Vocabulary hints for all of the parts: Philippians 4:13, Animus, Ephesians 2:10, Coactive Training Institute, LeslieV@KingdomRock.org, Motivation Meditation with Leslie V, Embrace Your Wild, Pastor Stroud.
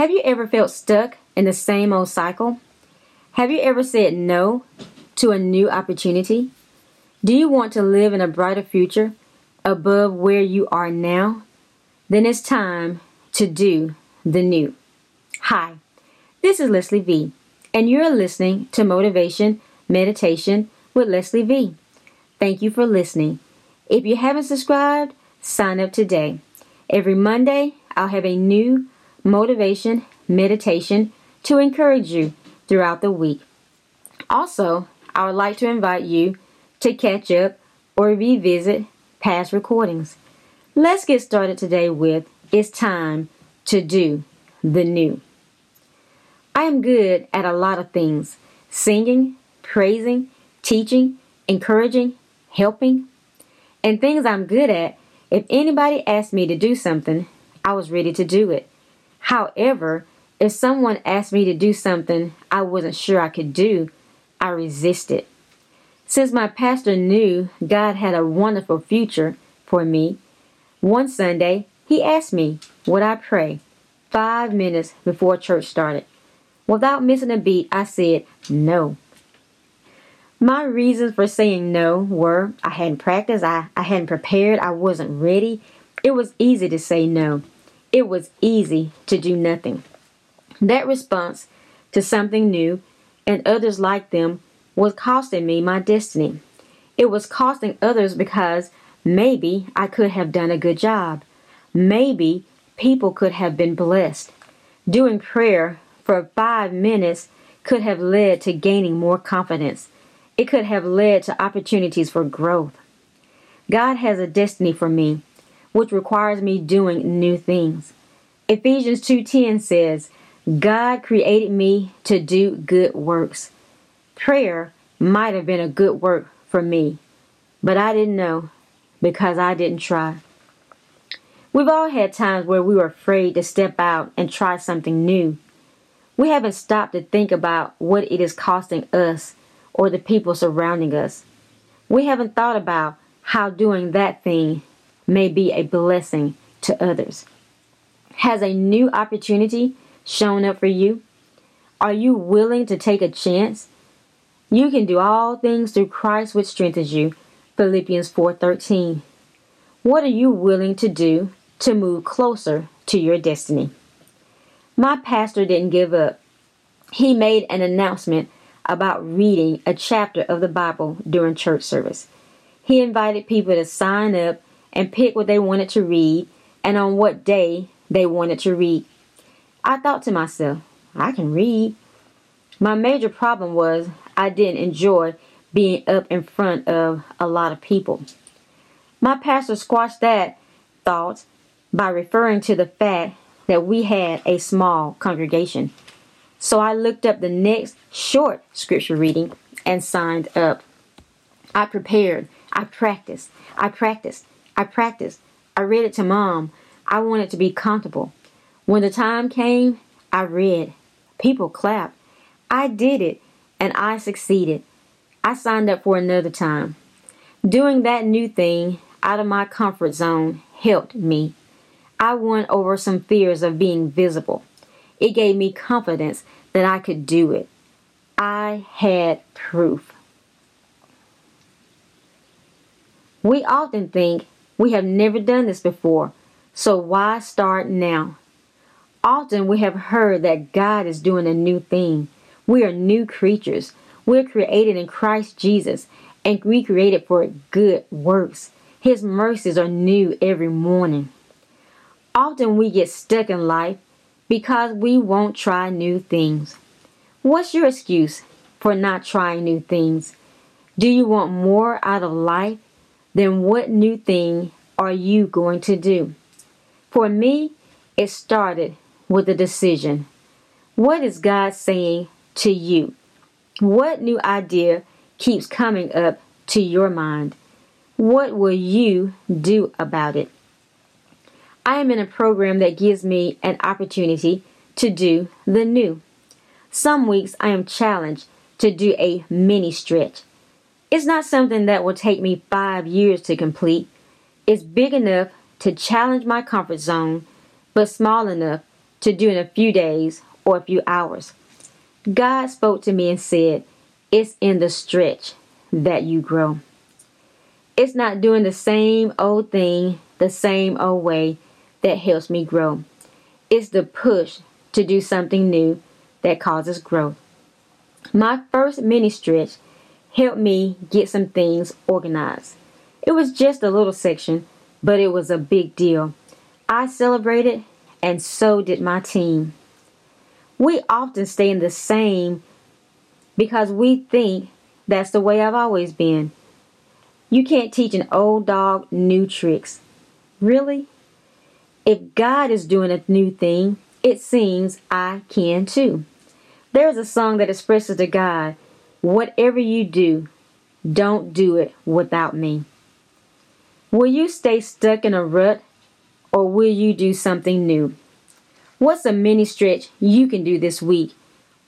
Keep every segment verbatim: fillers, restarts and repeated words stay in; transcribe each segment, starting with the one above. Have you ever felt stuck in the same old cycle? Have you ever said no to a new opportunity? Do you want to live in a brighter future above where you are now? Then it's time to do the new. Hi, this is Leslie V, and you're listening to Motivation Meditation with Leslie V. Thank you for listening. If you haven't subscribed, sign up today. Every Monday, I'll have a new motivation meditation to encourage you throughout the week. Also, I would like to invite you to catch up or revisit past recordings. Let's get started today with It's Time to Do the New. I am good at a lot of things: singing, praising, teaching, encouraging, helping. And things I'm good at, if anybody asked me to do something, I was ready to do it. However, if someone asked me to do something I wasn't sure I could do, I resisted. Since my pastor knew God had a wonderful future for me, one Sunday he asked me would I pray five minutes before church started. Without missing a beat, I said no. My reasons for saying no were I hadn't practiced, I, I hadn't prepared, I wasn't ready. It was easy to say no. It was easy to do nothing. That response to something new and others like them was costing me my destiny. It was costing others because maybe I could have done a good job. Maybe people could have been blessed. Doing prayer for five minutes could have led to gaining more confidence. It could have led to opportunities for growth. God has a destiny for me, which requires me doing new things. Ephesians two ten says, God created me to do good works. Prayer might have been a good work for me, but I didn't know because I didn't try. We've all had times where we were afraid to step out and try something new. We haven't stopped to think about what it is costing us or the people surrounding us. We haven't thought about how doing that thing may be a blessing to others. Has a new opportunity shown up for you? Are you willing to take a chance? You can do all things through Christ which strengthens you. Philippians four thirteen. What are you willing to do to move closer to your destiny? My pastor didn't give up. He made an announcement about reading a chapter of the Bible during church service. He invited people to sign up and pick what they wanted to read and on what day they wanted to read. I thought to myself, I can read. My major problem was I didn't enjoy being up in front of a lot of people. My pastor squashed that thought by referring to the fact that we had a small congregation. So I looked up the next short scripture reading and signed up. I prepared. I practiced. I practiced. I practiced. I read it to mom. I wanted to be comfortable. When the time came, I read. People clapped. I did it, and I succeeded. I signed up for another time. Doing that new thing out of my comfort zone helped me. I won over some fears of being visible. It gave me confidence that I could do it. I had proof. We often think we have never done this before, so why start now? Often we have heard that God is doing a new thing. We are new creatures. We're created in Christ Jesus and recreated for good works. His mercies are new every morning. Often we get stuck in life because we won't try new things. What's your excuse for not trying new things? Do you want more out of life? Then what new thing are you going to do? For me, it started with a decision. What is God saying to you? What new idea keeps coming up to your mind? What will you do about it? I am in a program that gives me an opportunity to do the new. Some weeks I am challenged to do a mini stretch. It's not something that will take me five years to complete. It's big enough to challenge my comfort zone, but small enough to do in a few days or a few hours. God spoke to me and said, it's in the stretch that you grow. It's not doing the same old thing, the same old way that helps me grow. It's the push to do something new that causes growth. My first mini stretch helped me get some things organized. It was just a little section, but it was a big deal. I celebrated, and so did my team. We often stay in the same because we think that's the way I've always been. You can't teach an old dog new tricks. Really? If God is doing a new thing, it seems I can too. There's a song that expresses to God, whatever you do, don't do it without me. Will you stay stuck in a rut, or will you do something new? What's a mini stretch you can do this week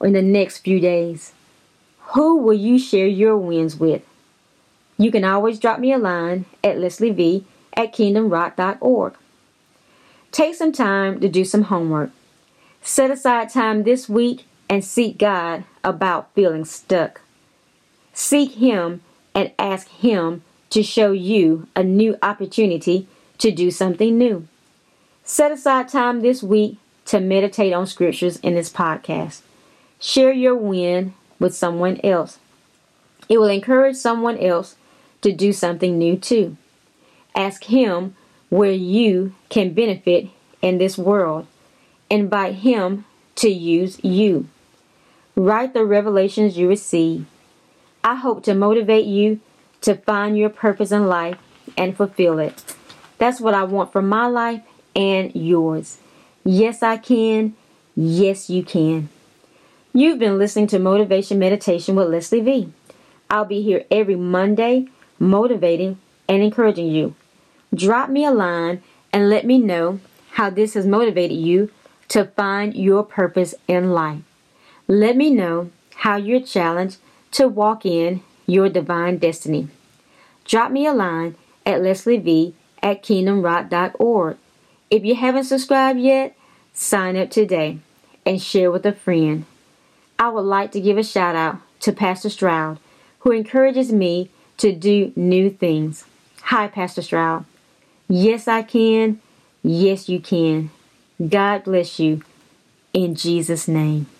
or in the next few days? Who will you share your wins with? You can always drop me a line at Leslie V at Kingdom Rock dot org. Take some time to do some homework. Set aside time this week and seek God about feeling stuck. Seek Him and ask Him to show you a new opportunity to do something new. Set aside time this week to meditate on scriptures in this podcast. Share your win with someone else. It will encourage someone else to do something new too. Ask Him where you can benefit in this world. Invite Him to use you. Write the revelations you receive. I hope to motivate you to find your purpose in life and fulfill it. That's what I want for my life and yours. Yes, I can. Yes, you can. You've been listening to Motivation Meditation with Leslie V. I'll be here every Monday, motivating and encouraging you. Drop me a line and let me know how this has motivated you to find your purpose in life. Let me know how you're challenged to walk in your divine destiny. Drop me a line at Leslie V at Kingdom Rock dot org. If you haven't subscribed yet, sign up today and share with a friend. I would like to give a shout out to Pastor Stroud, who encourages me to do new things. Hi, Pastor Stroud. Yes, I can. Yes, you can. God bless you. In Jesus' name.